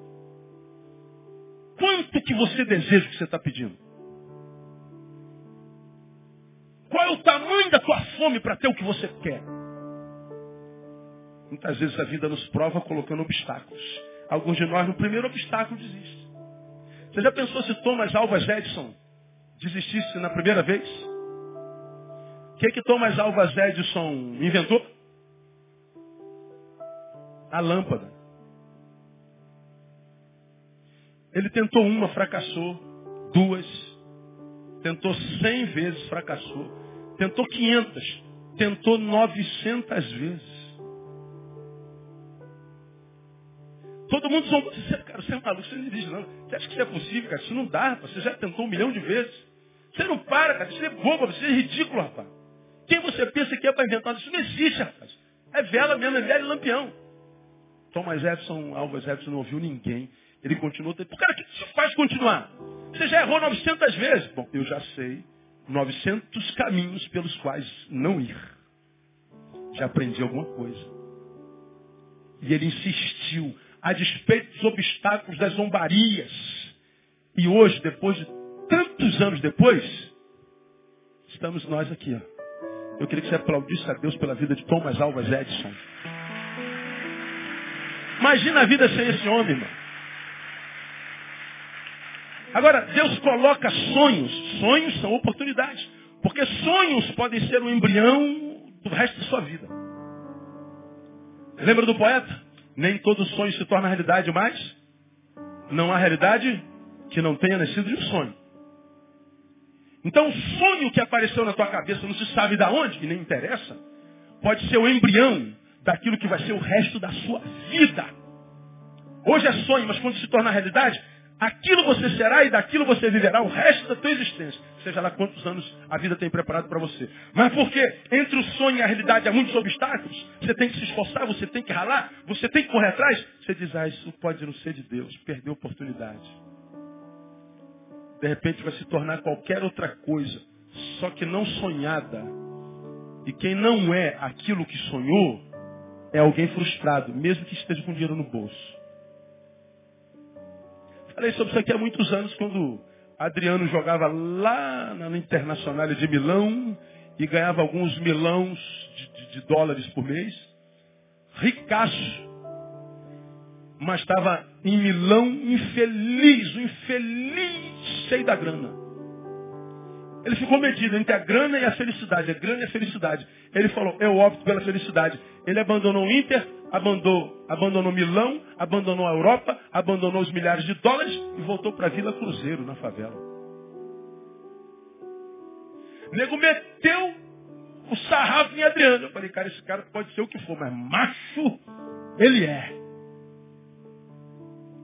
Quanto que você deseja que você está pedindo? Qual é o tamanho da tua fome para ter o que você quer? Muitas vezes a vida nos prova colocando obstáculos. Alguns de nós, no primeiro obstáculo, desistem. Você já pensou se Thomas Alva Edison desistisse na primeira vez? O que é que Thomas Alva Edison inventou? A lâmpada. Ele tentou uma, fracassou. Duas. Tentou cem vezes, fracassou. Tentou quinhentas. Tentou novecentas vezes. Todo mundo zombou. Você, cara, você é maluco, você não dirige não. Você acha que isso é possível, cara? Isso não dá, rapaz. Você já tentou um milhão de vezes. Você não para, cara. Você é bobo, você é ridículo, rapaz. Quem você pensa que é para inventar isso? Não existe, rapaz. É vela mesmo, é vela e lampião. Thomas Edison, Alva Edison, não ouviu ninguém. Ele continuou. Por cara, o que isso faz continuar? Você já errou novecentas vezes. Bom, eu já sei novecentos caminhos pelos quais não ir. Já aprendi alguma coisa. E ele insistiu. A despeito dos obstáculos, das zombarias. E hoje, depois de tantos anos depois, estamos nós aqui. Ó. Eu queria que você aplaudisse a Deus pela vida de Thomas Alva Edison. Imagina a vida sem esse homem, irmão. Agora, Deus coloca sonhos. Sonhos são oportunidades. Porque sonhos podem ser um embrião do resto da sua vida. Lembra do poeta? Nem todo sonho se torna realidade, mas não há realidade que não tenha nascido de um sonho. Então o sonho que apareceu na tua cabeça, não se sabe de onde, e nem interessa, pode ser o embrião daquilo que vai ser o resto da sua vida. Hoje é sonho, mas quando se torna realidade, aquilo você será e daquilo você viverá o resto da tua existência. Seja lá quantos anos a vida tem preparado para você. Mas porque entre o sonho e a realidade há muitos obstáculos, você tem que se esforçar, você tem que ralar, você tem que correr atrás. Você diz, ah, isso pode não ser de Deus, perdeu a oportunidade. De repente vai se tornar qualquer outra coisa, só que não sonhada. E quem não é aquilo que sonhou, é alguém frustrado, mesmo que esteja com dinheiro no bolso. Falei sobre isso aqui há muitos anos, quando Adriano jogava lá na Internacional de Milão e ganhava alguns milhões de, de, de dólares por mês. Ricaço. Mas estava em Milão infeliz, o infeliz cheio da grana. Ele ficou medido entre a grana e a felicidade. A grana e a felicidade. Ele falou, eu opto pela felicidade. Ele abandonou o Inter, abandonou, abandonou Milão, abandonou a Europa, abandonou os milhares de dólares e voltou para a Vila Cruzeiro, na favela. O nego meteu o sarrafo em Adriano. Eu falei, cara, esse cara pode ser o que for, mas macho ele é.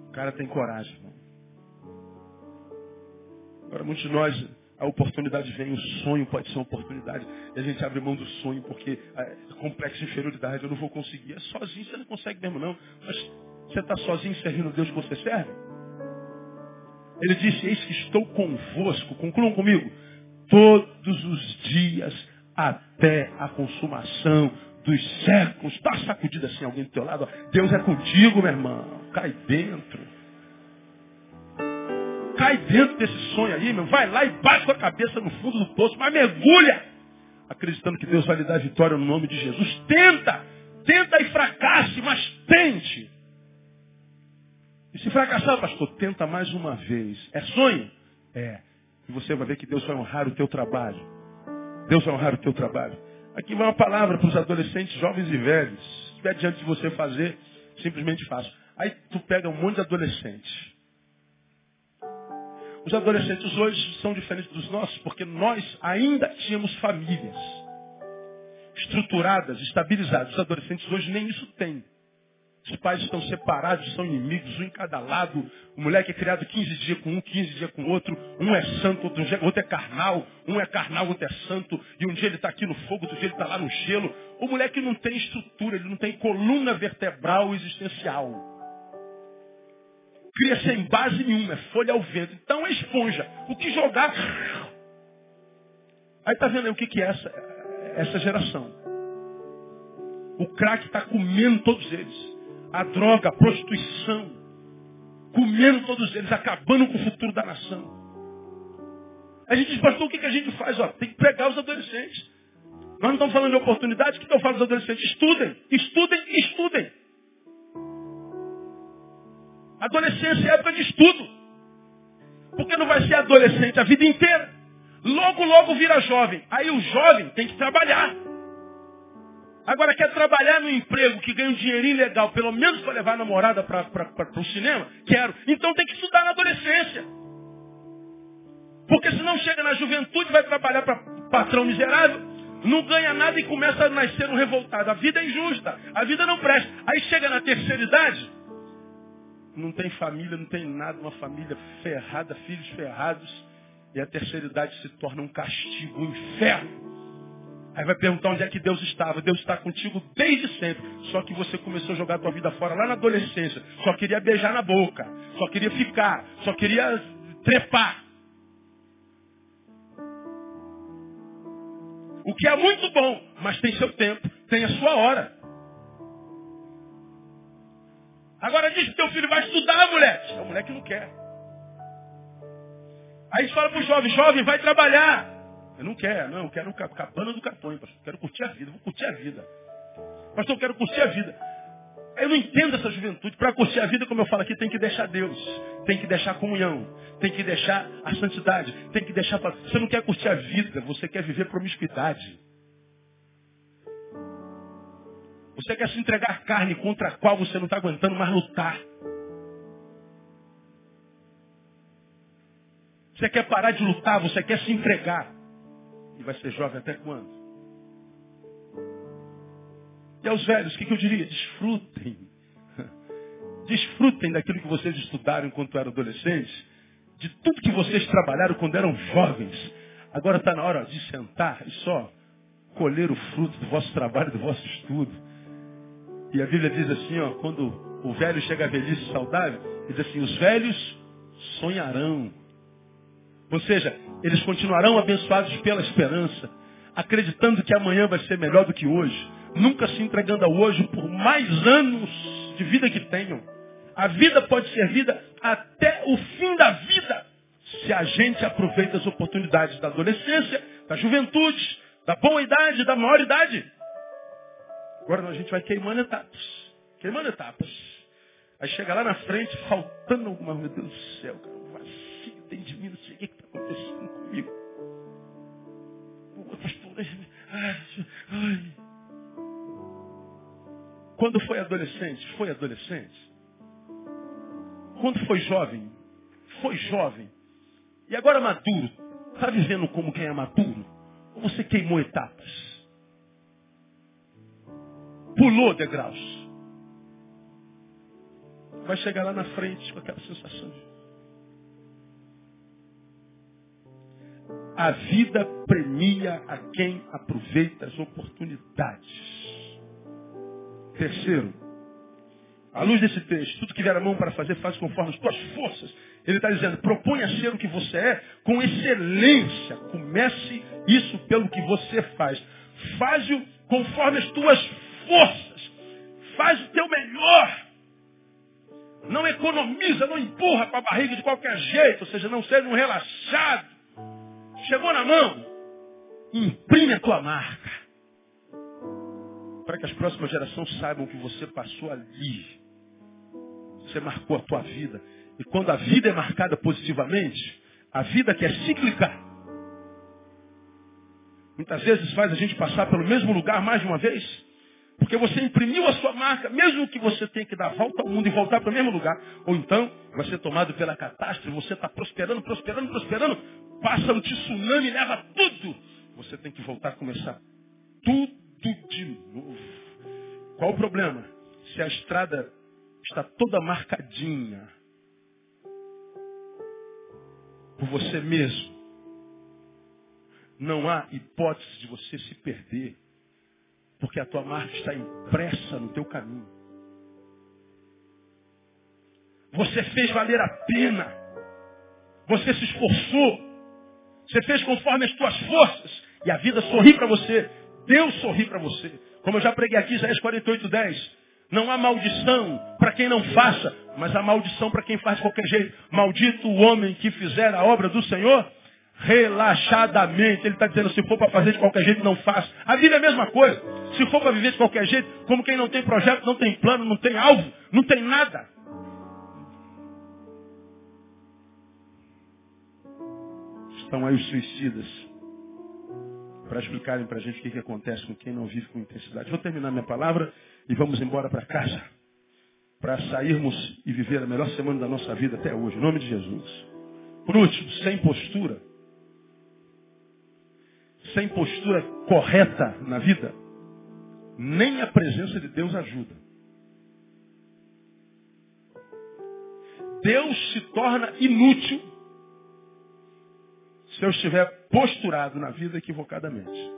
O cara tem coragem, irmão. Agora, muitos de nós, a oportunidade vem, o sonho pode ser uma oportunidade. E a gente abre mão do sonho porque é complexo de inferioridade, eu não vou conseguir. É sozinho, você não consegue mesmo não. Mas você está sozinho servindo a Deus que você serve? Ele disse, eis que estou convosco, concluam comigo, todos os dias até a consumação dos séculos. Dá sacudida assim, alguém do teu lado. Ó. Deus é contigo, meu irmão. Cai dentro. Cai dentro desse sonho aí, meu. Vai lá e bate a cabeça no fundo do poço, mas mergulha, acreditando que Deus vai lhe dar vitória no nome de Jesus. Tenta, tenta e fracasse, mas tente. E se fracassar, pastor, tenta mais uma vez. É sonho? É. E você vai ver que Deus vai honrar o teu trabalho. Deus vai honrar o teu trabalho. Aqui vai uma palavra para os adolescentes, jovens e velhos. Se estiver diante de você fazer, simplesmente faça. Aí tu pega um monte de adolescentes. Os adolescentes hoje são diferentes dos nossos, porque nós ainda tínhamos famílias estruturadas, estabilizadas. Os adolescentes hoje nem isso têm. Os pais estão separados, são inimigos, um em cada lado. O moleque é criado quinze dias com um, quinze dias com outro. Um é santo, outro, outro é carnal. Um é carnal, outro é santo. E um dia ele está aqui no fogo, outro dia ele está lá no gelo. O moleque não tem estrutura, ele não tem coluna vertebral existencial. Cria sem base nenhuma, é folha ao vento. Então é esponja. O que jogar... Aí está vendo aí o que, que é essa, essa geração. O crack está comendo todos eles. A droga, a prostituição, comendo todos eles, acabando com o futuro da nação. A gente diz, pastor, o que a gente faz? Ó, tem que pregar os adolescentes. Nós não estamos falando de oportunidade, o que eu falo dos adolescentes? Estudem, estudem, estudem. Adolescência é época de estudo. Porque não vai ser adolescente a vida inteira. Logo, logo vira jovem. Aí o jovem tem que trabalhar. Agora quer trabalhar no emprego que ganha um dinheirinho legal, pelo menos para levar a namorada para o cinema? Quero. Então tem que estudar na adolescência. Porque senão chega na juventude, vai trabalhar para patrão miserável, não ganha nada e começa a nascer um revoltado. A vida é injusta, a vida não presta. Aí chega na terceira idade, não tem família, não tem nada, uma família ferrada, filhos ferrados, e a terceira idade se torna um castigo, um inferno. Aí vai perguntar onde é que Deus estava. Deus está contigo desde sempre. Só que você começou a jogar a tua vida fora lá na adolescência. Só queria beijar na boca. Só queria ficar. Só queria trepar. O que é muito bom, mas tem seu tempo. Tem a sua hora. Agora diz que teu filho vai estudar, moleque. É o moleque não quer. Aí fala para o jovem, jovem, vai trabalhar. Eu não quero, não, eu quero cabana do Catonho, pastor. Eu quero curtir a vida, eu vou curtir a vida. Pastor, eu quero curtir a vida. Eu não entendo essa juventude. Para curtir a vida, como eu falo aqui, tem que deixar Deus. Tem que deixar a comunhão. Tem que deixar a santidade. Tem que deixar... Você não quer curtir a vida, você quer viver promiscuidade. Você quer se entregar à carne contra a qual você não está aguentando mais lutar. Você quer parar de lutar, você quer se entregar. E vai ser jovem até quando? E aos velhos, o que, que eu diria? Desfrutem. Desfrutem daquilo que vocês estudaram enquanto eram adolescentes. De tudo que vocês trabalharam quando eram jovens. Agora está na hora de sentar e só colher o fruto do vosso trabalho, do vosso estudo. E a Bíblia diz assim, ó, quando o velho chega à velhice saudável, diz assim, os velhos sonharão. Ou seja, eles continuarão abençoados pela esperança, acreditando que amanhã vai ser melhor do que hoje, nunca se entregando ao hoje por mais anos de vida que tenham. A vida pode ser vida até o fim da vida, se a gente aproveita as oportunidades da adolescência, da juventude, da boa idade, da maior idade. Agora a gente vai queimando etapas, queimando etapas. Aí chega lá na frente, faltando alguma coisa, meu Deus do céu, cara, vacilo, tem de mim, não sei o que. Acontecendo comigo. Quando foi adolescente, foi adolescente. Quando foi jovem, foi jovem. E agora maduro, está vivendo como quem é maduro? Ou você queimou etapas? Pulou degraus. Vai chegar lá na frente com aquela sensação de a vida premia a quem aproveita as oportunidades. Terceiro, à luz desse texto, tudo que vier a mão para fazer, faz conforme as tuas forças. Ele está dizendo, propõe a ser o que você é com excelência. Comece isso pelo que você faz. Faz-o conforme as tuas forças. Faz o teu melhor. Não economiza, não empurra para a barriga de qualquer jeito. Ou seja, não seja um relaxado. Chegou na mão, imprime a tua marca. para que as próximas gerações saibam que você passou ali. Você marcou a tua vida. E quando a vida é marcada positivamente, a vida que é cíclica, muitas vezes faz a gente passar pelo mesmo lugar mais de uma vez, porque você imprimiu a sua marca, mesmo que você tenha que dar a volta ao mundo e voltar para o mesmo lugar. Ou então, vai ser tomado pela catástrofe, você está prosperando, prosperando, prosperando, passa um tsunami e leva tudo. Você tem que voltar a começar tudo de novo. Qual o problema? Se a estrada está toda marcadinha por você mesmo, não há hipótese de você se perder, porque a tua marca está impressa no teu caminho. Você fez valer a pena. Você se esforçou. Você fez conforme as tuas forças. E a vida sorri para você. Deus sorri para você. Como eu já preguei aqui, Isaías quarenta e oito, dez. Não há maldição para quem não faça, mas há maldição para quem faz de qualquer jeito. Maldito o homem que fizer a obra do Senhor relaxadamente. Ele está dizendo, se for para fazer de qualquer jeito, não faça. A vida é a mesma coisa. Se for para viver de qualquer jeito, como quem não tem projeto, não tem plano, não tem alvo, não tem nada. Estão aí os suicidas para explicarem para a gente o que, que acontece com quem não vive com intensidade. Vou terminar minha palavra e vamos embora para casa, para sairmos e viver a melhor semana da nossa vida até hoje, em nome de Jesus. Por último, sem postura, sem postura correta na vida, nem a presença de Deus ajuda. Deus se torna inútil se eu estiver posturado na vida equivocadamente.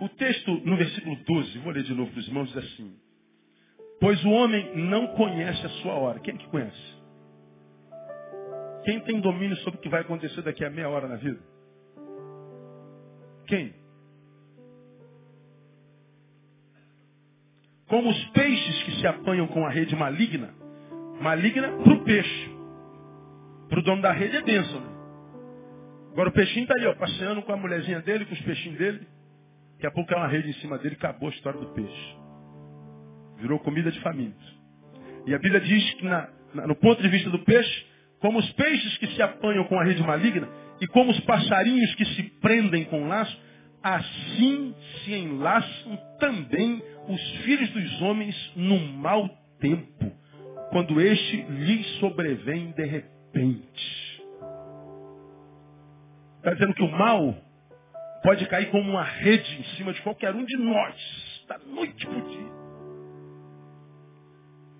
O texto, no versículo doze, vou ler de novo para os irmãos, diz assim: pois o homem não conhece a sua hora. Quem é que conhece? Quem tem domínio sobre o que vai acontecer daqui a meia hora na vida? Quem? Como os peixes que se apanham com a rede maligna. Maligna para o peixe. Para o dono da rede é bênção, né? Agora o peixinho está ali, ó, passeando com a mulherzinha dele, com os peixinhos dele. Daqui a pouco cai uma rede em cima dele, acabou a história do peixe. Virou comida de famintos. E a Bíblia diz que, na, na, no ponto de vista do peixe, como os peixes que se apanham com a rede maligna, e como os passarinhos que se prendem com o laço, assim se enlaçam também os filhos dos homens num mau tempo, quando este lhes sobrevém de repente. Está dizendo que o mal pode cair como uma rede em cima de qualquer um de nós, da noite para o dia.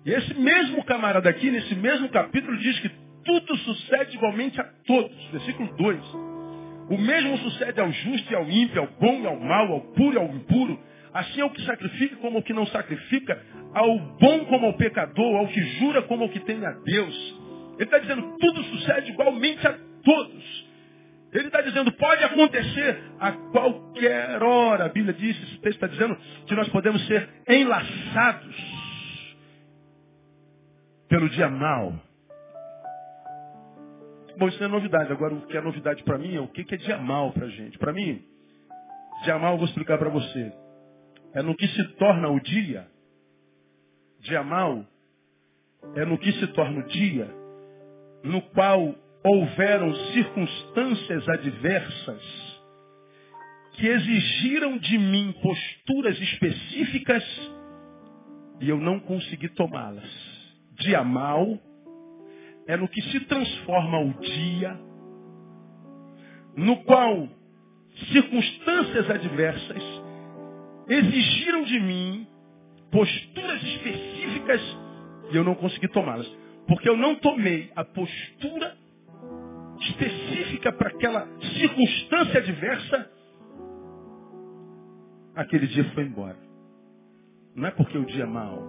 E esse mesmo camarada aqui, nesse mesmo capítulo, diz que tudo sucede igualmente a todos. Versículo dois. O mesmo sucede ao justo e ao ímpio, ao bom e ao mau, ao puro e ao impuro. Assim ao que sacrifica como ao que não sacrifica, ao bom como ao pecador, ao que jura como ao que teme a Deus. Ele está dizendo, tudo sucede igualmente a todos. Ele está dizendo, pode acontecer a qualquer hora. A Bíblia diz, esse texto está dizendo, que nós podemos ser enlaçados pelo dia mal. Bom, isso não é novidade. Agora, o que é novidade para mim é o que é dia mal para a gente. Para mim, dia mal, eu vou explicar para você. É no que se torna o dia. Dia mal é no que se torna o dia no qual houveram circunstâncias adversas que exigiram de mim posturas específicas e eu não consegui tomá-las. Dia mal é no que se transforma o dia, no qual circunstâncias adversas exigiram de mim posturas específicas e eu não consegui tomá-las. Porque eu não tomei a postura específica para aquela circunstância adversa, aquele dia foi embora. Não é porque o dia é mau,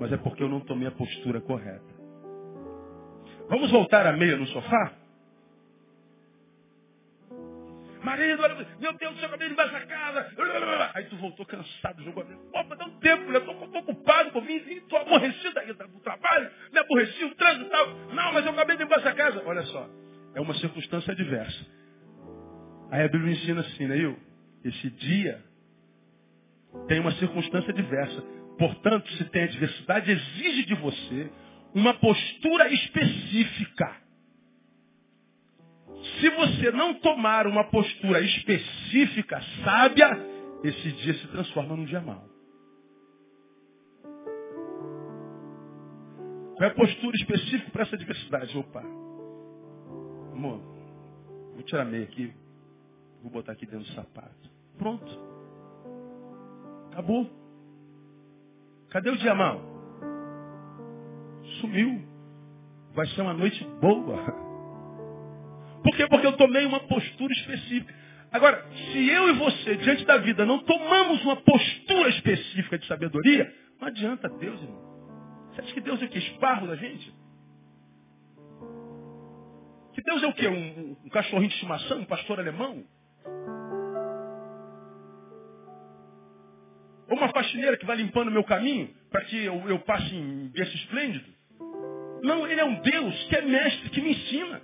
mas é porque eu não tomei a postura correta. Vamos voltar à meia no sofá? Marido, meu Deus, eu acabei de embaixo da casa. Aí tu voltou cansado, jogou a mesa. Opa, dá um tempo, eu estou ocupado, eu vim, estou aborrecido do trabalho, me aborreci, o trânsito e tal. Não, mas eu acabei de embaixo da casa. Olha só, é uma circunstância adversa. Aí a Bíblia ensina assim, né, eu? Esse dia tem uma circunstância diversa. Portanto, se tem adversidade, exige de você uma postura específica. Se você não tomar uma postura específica, sábia, esse dia se transforma num dia mau. Qual é a postura específica para essa adversidade? Opa, amor, vou tirar a meia aqui, vou botar aqui dentro do sapato. Pronto. Acabou. Cadê o dia mau? Sumiu. Vai ser uma noite boa. Por quê? Porque eu tomei uma postura específica. Agora, se eu e você, diante da vida, não tomamos uma postura específica de sabedoria, não adianta Deus, irmão. Você acha que Deus é o quê? Esparro da gente? Que Deus é o quê? Um, um cachorrinho de estimação? Um pastor alemão? Ou uma faxineira que vai limpando o meu caminho para que eu, eu passe em berço esplêndido? Não, ele é um Deus que é mestre, que me ensina.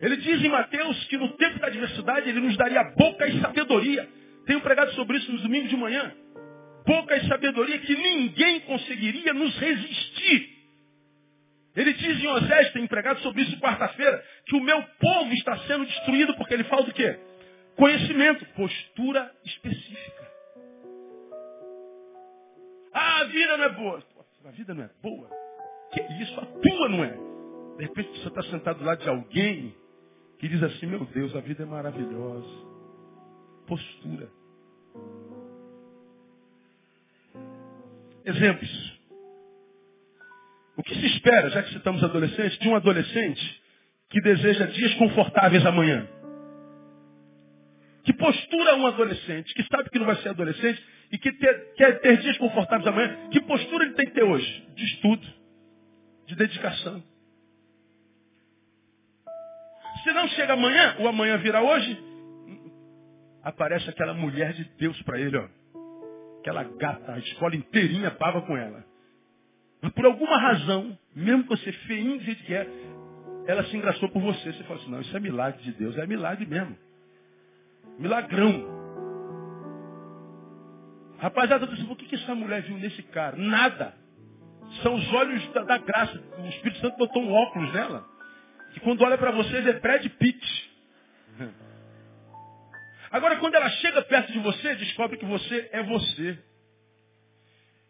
Ele diz em Mateus que no tempo da adversidade ele nos daria boca e sabedoria. Tenho pregado sobre isso nos domingos de manhã. Boca e sabedoria que ninguém conseguiria nos resistir. Ele diz em Oseias, tenho pregado sobre isso quarta-feira, que o meu povo está sendo destruído porque ele falta o quê? Conhecimento, postura específica. Ah, a vida não é boa. A vida não é boa? Que isso? A tua não é. De repente você está sentado do lado de alguém que diz assim, meu Deus, a vida é maravilhosa. Postura. Exemplos. O que se espera, já que citamos adolescentes, de um adolescente que deseja dias confortáveis amanhã? Que postura um adolescente, que sabe que não vai ser adolescente e que ter, quer ter dias confortáveis amanhã, que postura ele tem que ter hoje? De estudo, de dedicação. Se não chega amanhã, o amanhã virá hoje, aparece aquela mulher de Deus para ele, ó. Aquela gata, a escola inteirinha pava com ela. Mas por alguma razão, mesmo que você feinho do jeito que é, ela se engraçou por você. Você fala assim, não, isso é milagre de Deus, é milagre mesmo. Milagrão. Rapaziada, eu disse, o que, que essa mulher viu nesse cara? Nada. São os olhos da, da graça. O Espírito Santo botou um óculos nela. Que quando olha para vocês é Brad Pitt. Agora, quando ela chega perto de você, descobre que você é você.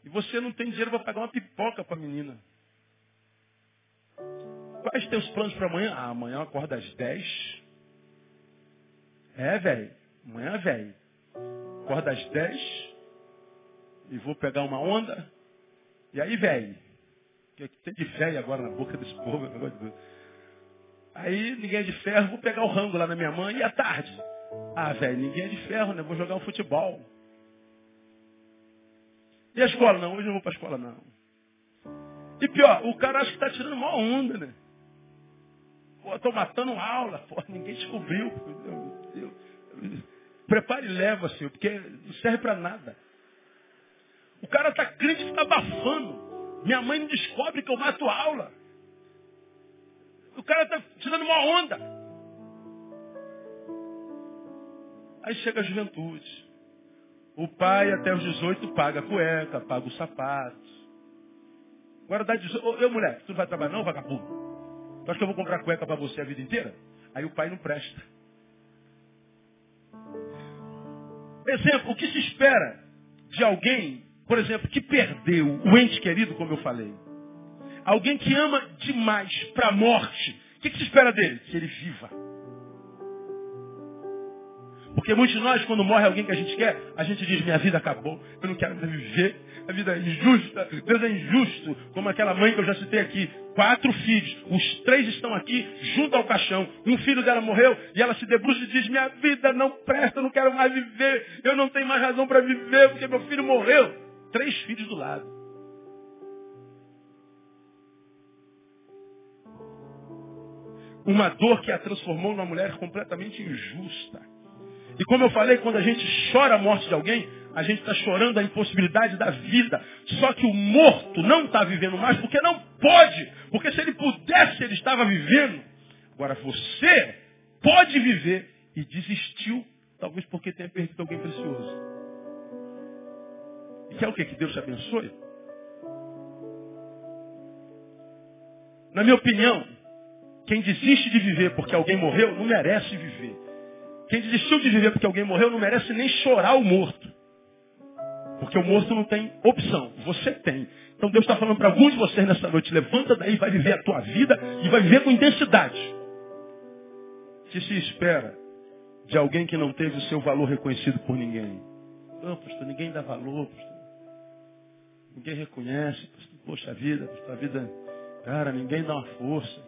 E você não tem dinheiro para pagar uma pipoca para a menina. Quais teus planos para amanhã? Ah, amanhã eu acordo às dez. É, velho. Amanhã, velho. Acordo às dez. E vou pegar uma onda. E aí, velho. O que tem de velho agora na boca desse povo? Aí, ninguém é de ferro, vou pegar o rango lá na minha mãe e à tarde. Ah, velho, ninguém é de ferro, né? Vou jogar um futebol. E a escola? Não, hoje eu não vou pra escola, não. E pior, o cara acha que tá tirando maior onda, né? Pô, tô matando aula, pô, ninguém descobriu. Meu Deus. Prepare e leva, senhor, porque não serve pra nada. O cara tá crente que tá abafando. Minha mãe não descobre que eu mato aula. O cara está tirando uma onda. Aí chega a juventude. O pai até os dezoito paga a cueca, paga o sapato. Agora dá dezoito. Ô, eu, moleque, tu não vai trabalhar não, vagabundo? Tu acha que eu vou comprar cueca para você a vida inteira? Aí o pai não presta. Exemplo, o que se espera de alguém, por exemplo, que perdeu o ente querido, como eu falei? Alguém que ama demais para a morte. O que, que se espera dele? Que ele viva. Porque muitos de nós, quando morre alguém que a gente quer, a gente diz, minha vida acabou, eu não quero viver, a vida é injusta, Deus é injusto. Como aquela mãe que eu já citei aqui, quatro filhos, os três estão aqui, junto ao caixão. Um filho dela morreu e ela se debruça e diz, minha vida não presta, eu não quero mais viver, eu não tenho mais razão para viver, porque meu filho morreu. Três filhos do lado. Uma dor que a transformou numa mulher completamente injusta. E como eu falei, quando a gente chora a morte de alguém, a gente está chorando a impossibilidade da vida. Só que o morto não está vivendo mais porque não pode. Porque se ele pudesse, ele estava vivendo. Agora você pode viver e desistiu, talvez porque tenha perdido alguém precioso. E quer o quê? Que Deus te abençoe? Na minha opinião, quem desiste de viver porque alguém morreu, não merece viver. Quem desistiu de viver porque alguém morreu, não merece nem chorar o morto. Porque o morto não tem opção. Você tem. Então Deus está falando para alguns de vocês nessa noite. Levanta daí, vai viver a tua vida e vai viver com intensidade. Se se espera de alguém que não teve o seu valor reconhecido por ninguém. Não, pastor, ninguém dá valor, pastor. Ninguém reconhece, pastor. Poxa vida, pastor, a vida... Cara, ninguém dá uma força.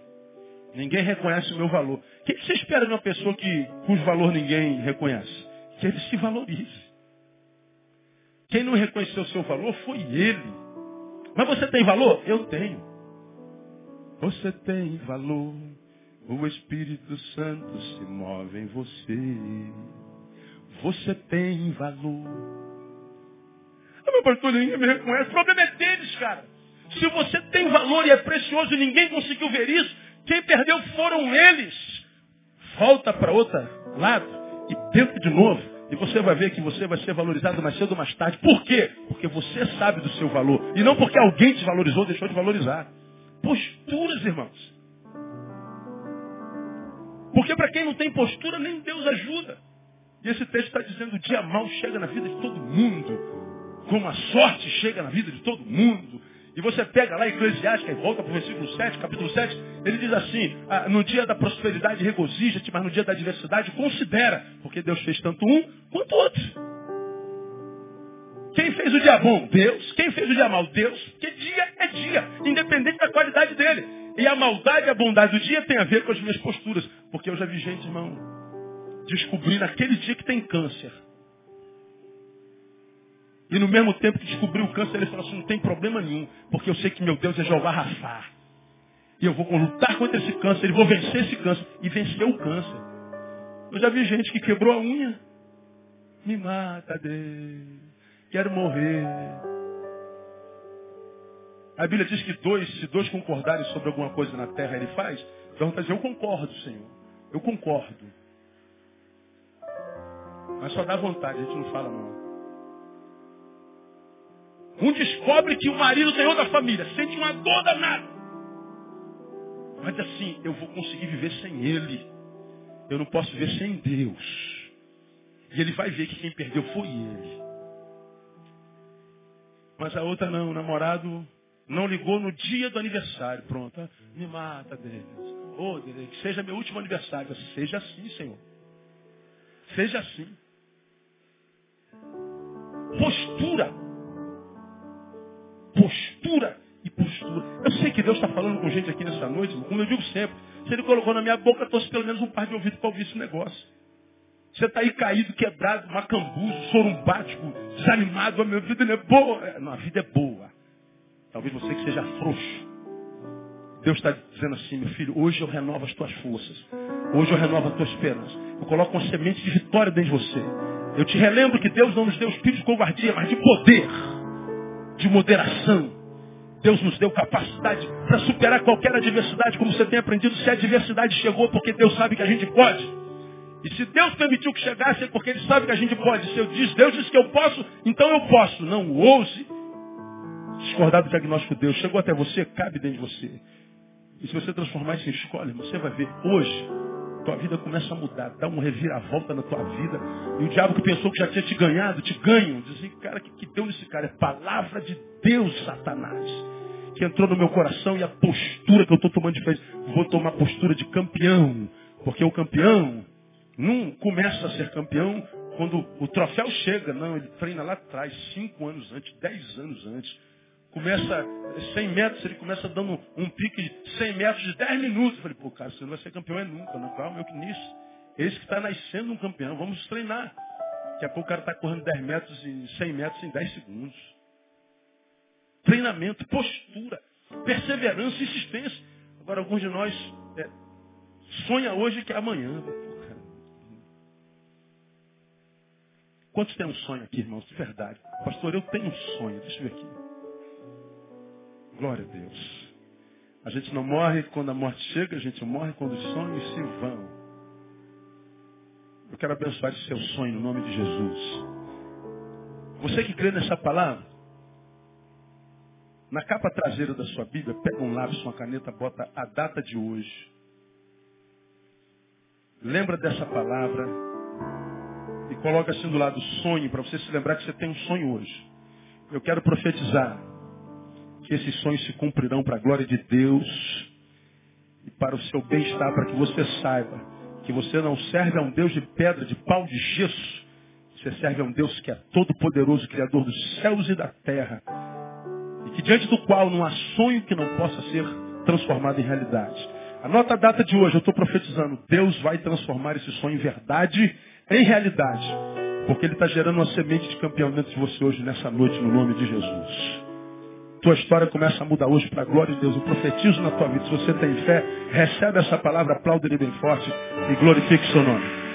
Ninguém reconhece o meu valor. O que você espera de uma pessoa que, cujo valor ninguém reconhece? Que ele se valorize. Quem não reconheceu o seu valor foi ele. Mas você tem valor? Eu tenho. Você tem valor. O Espírito Santo se move em você. Você tem valor. Ah, meu pastor, ninguém me reconhece. O problema é deles, cara. Se você tem valor e é precioso e ninguém conseguiu ver isso, quem perdeu foram eles. Volta para outro lado e tenta de novo. E você vai ver que você vai ser valorizado mais cedo ou mais tarde. Por quê? Porque você sabe do seu valor. E não porque alguém te valorizou ou deixou de valorizar. Posturas, irmãos. Porque para quem não tem postura, nem Deus ajuda. E esse texto está dizendo que o dia mau chega na vida de todo mundo. Como a sorte chega na vida de todo mundo. E você pega lá Eclesiastes, e volta para o versículo sete, capítulo sete, ele diz assim, ah, no dia da prosperidade regozija-te, mas no dia da adversidade considera, porque Deus fez tanto um quanto outro. Quem fez o dia bom? Deus. Quem fez o dia mal? Deus. Porque dia é dia, independente da qualidade dele. E a maldade e a bondade do dia tem a ver com as minhas posturas. Porque eu já vi gente, irmão, descobrir naquele dia que tem câncer. E no mesmo tempo que descobriu o câncer, ele falou assim, não tem problema nenhum, porque eu sei que meu Deus é Jeová Rafa. E eu vou lutar contra esse câncer, eu vou vencer esse câncer. E venceu o câncer. Eu já vi gente que quebrou a unha. Me mata, Deus. Quero morrer. A Bíblia diz que dois, se dois concordarem sobre alguma coisa na terra, ele faz. Então vai dizer, eu concordo, Senhor. Eu concordo. Mas só dá vontade, a gente não fala não. Um descobre que o marido tem outra família. Sente uma dor danada. Mas assim, eu vou conseguir viver sem ele. Eu não posso viver sem Deus. E ele vai ver que quem perdeu foi ele. Mas a outra não. O namorado não ligou no dia do aniversário. Pronto. Me mata, Deus. Oh, Deus, que seja meu último aniversário. Seja assim, Senhor. Seja assim. Postura. Postura e postura. Eu sei que Deus está falando com gente aqui nessa noite, como eu digo sempre. Se Ele colocou na minha boca, eu trouxe pelo menos um par de ouvidos para ouvir esse negócio. Você está aí caído, quebrado, macambuzo, sorumbático, desanimado. A minha vida não é boa. Não, a vida é boa. Talvez você que seja frouxo. Deus está dizendo assim, meu filho, hoje eu renovo as tuas forças. Hoje eu renovo a tua esperança. Eu coloco uma semente de vitória dentro de você. Eu te relembro que Deus não nos deu espírito de covardia, mas de poder. De moderação. Deus nos deu capacidade para superar qualquer adversidade, como você tem aprendido. Se a adversidade chegou, porque Deus sabe que a gente pode. E se Deus permitiu que chegasse, é porque Ele sabe que a gente pode. Se eu disse, Deus disse que eu posso, então eu posso. Não ouse discordar do diagnóstico de Deus. Chegou até você, cabe dentro de você. E se você transformar isso em escolha, você vai ver hoje. Tua vida começa a mudar, dá um reviravolta na tua vida. E o diabo que pensou que já tinha te ganhado, te ganham. Dizem, cara, que, que deu nesse cara? É palavra de Deus, Satanás. Que entrou no meu coração e a postura que eu estou tomando de frente. Vou tomar postura de campeão. Porque o campeão não começa a ser campeão quando o troféu chega. Não, ele treina lá atrás, cinco anos antes, dez anos antes. Começa cem metros, ele começa dando um pique de cem metros de dez minutos. Eu falei, pô, cara, você não vai ser campeão é nunca, não. Calma, eu que nisso. Esse que está nascendo um campeão, vamos treinar. Daqui a pouco o cara está correndo dez metros e cem metros em dez segundos. Treinamento, postura, perseverança, insistência. Agora, alguns de nós é, sonha hoje que é amanhã. Pô, cara. Quantos têm um sonho aqui, irmãos? De verdade. Pastor, eu tenho um sonho. Deixa eu ver aqui. Glória a Deus. A gente não morre quando a morte chega, a gente morre quando os sonhos se vão. Eu quero abençoar esse seu sonho no nome de Jesus. Você que crê nessa palavra, na capa traseira da sua Bíblia, pega um lápis, uma caneta, bota a data de hoje. Lembra dessa palavra e coloca assim do lado sonho, para você se lembrar que você tem um sonho hoje. Eu quero profetizar que esses sonhos se cumprirão para a glória de Deus e para o seu bem-estar, para que você saiba que você não serve a um Deus de pedra, de pau, de gesso. Você serve a um Deus que é todo-poderoso, Criador dos céus e da terra. E que diante do qual não há sonho que não possa ser transformado em realidade. Anota a data de hoje, eu estou profetizando. Deus vai transformar esse sonho em verdade, em realidade. Porque Ele está gerando uma semente de campeão dentro de você hoje, nessa noite, no nome de Jesus. Tua história começa a mudar hoje para a glória de Deus. Eu profetizo na tua vida. Se você tem fé, recebe essa palavra, aplaude ele bem forte e glorifique o seu nome.